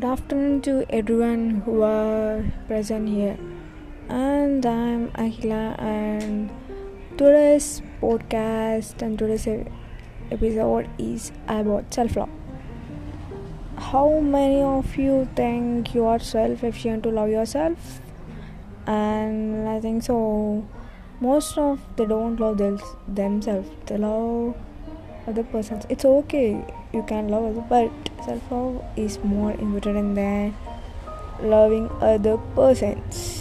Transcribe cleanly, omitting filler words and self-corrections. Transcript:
Good afternoon to everyone who are present here, and I'm Akhila, and today's podcast and today's episode is about self-love. How many of you think you are self-efficient to love yourself? And I think so, most of they don't love themselves, they love other persons. It's okay, you can love others, but self-love is more important than loving other persons.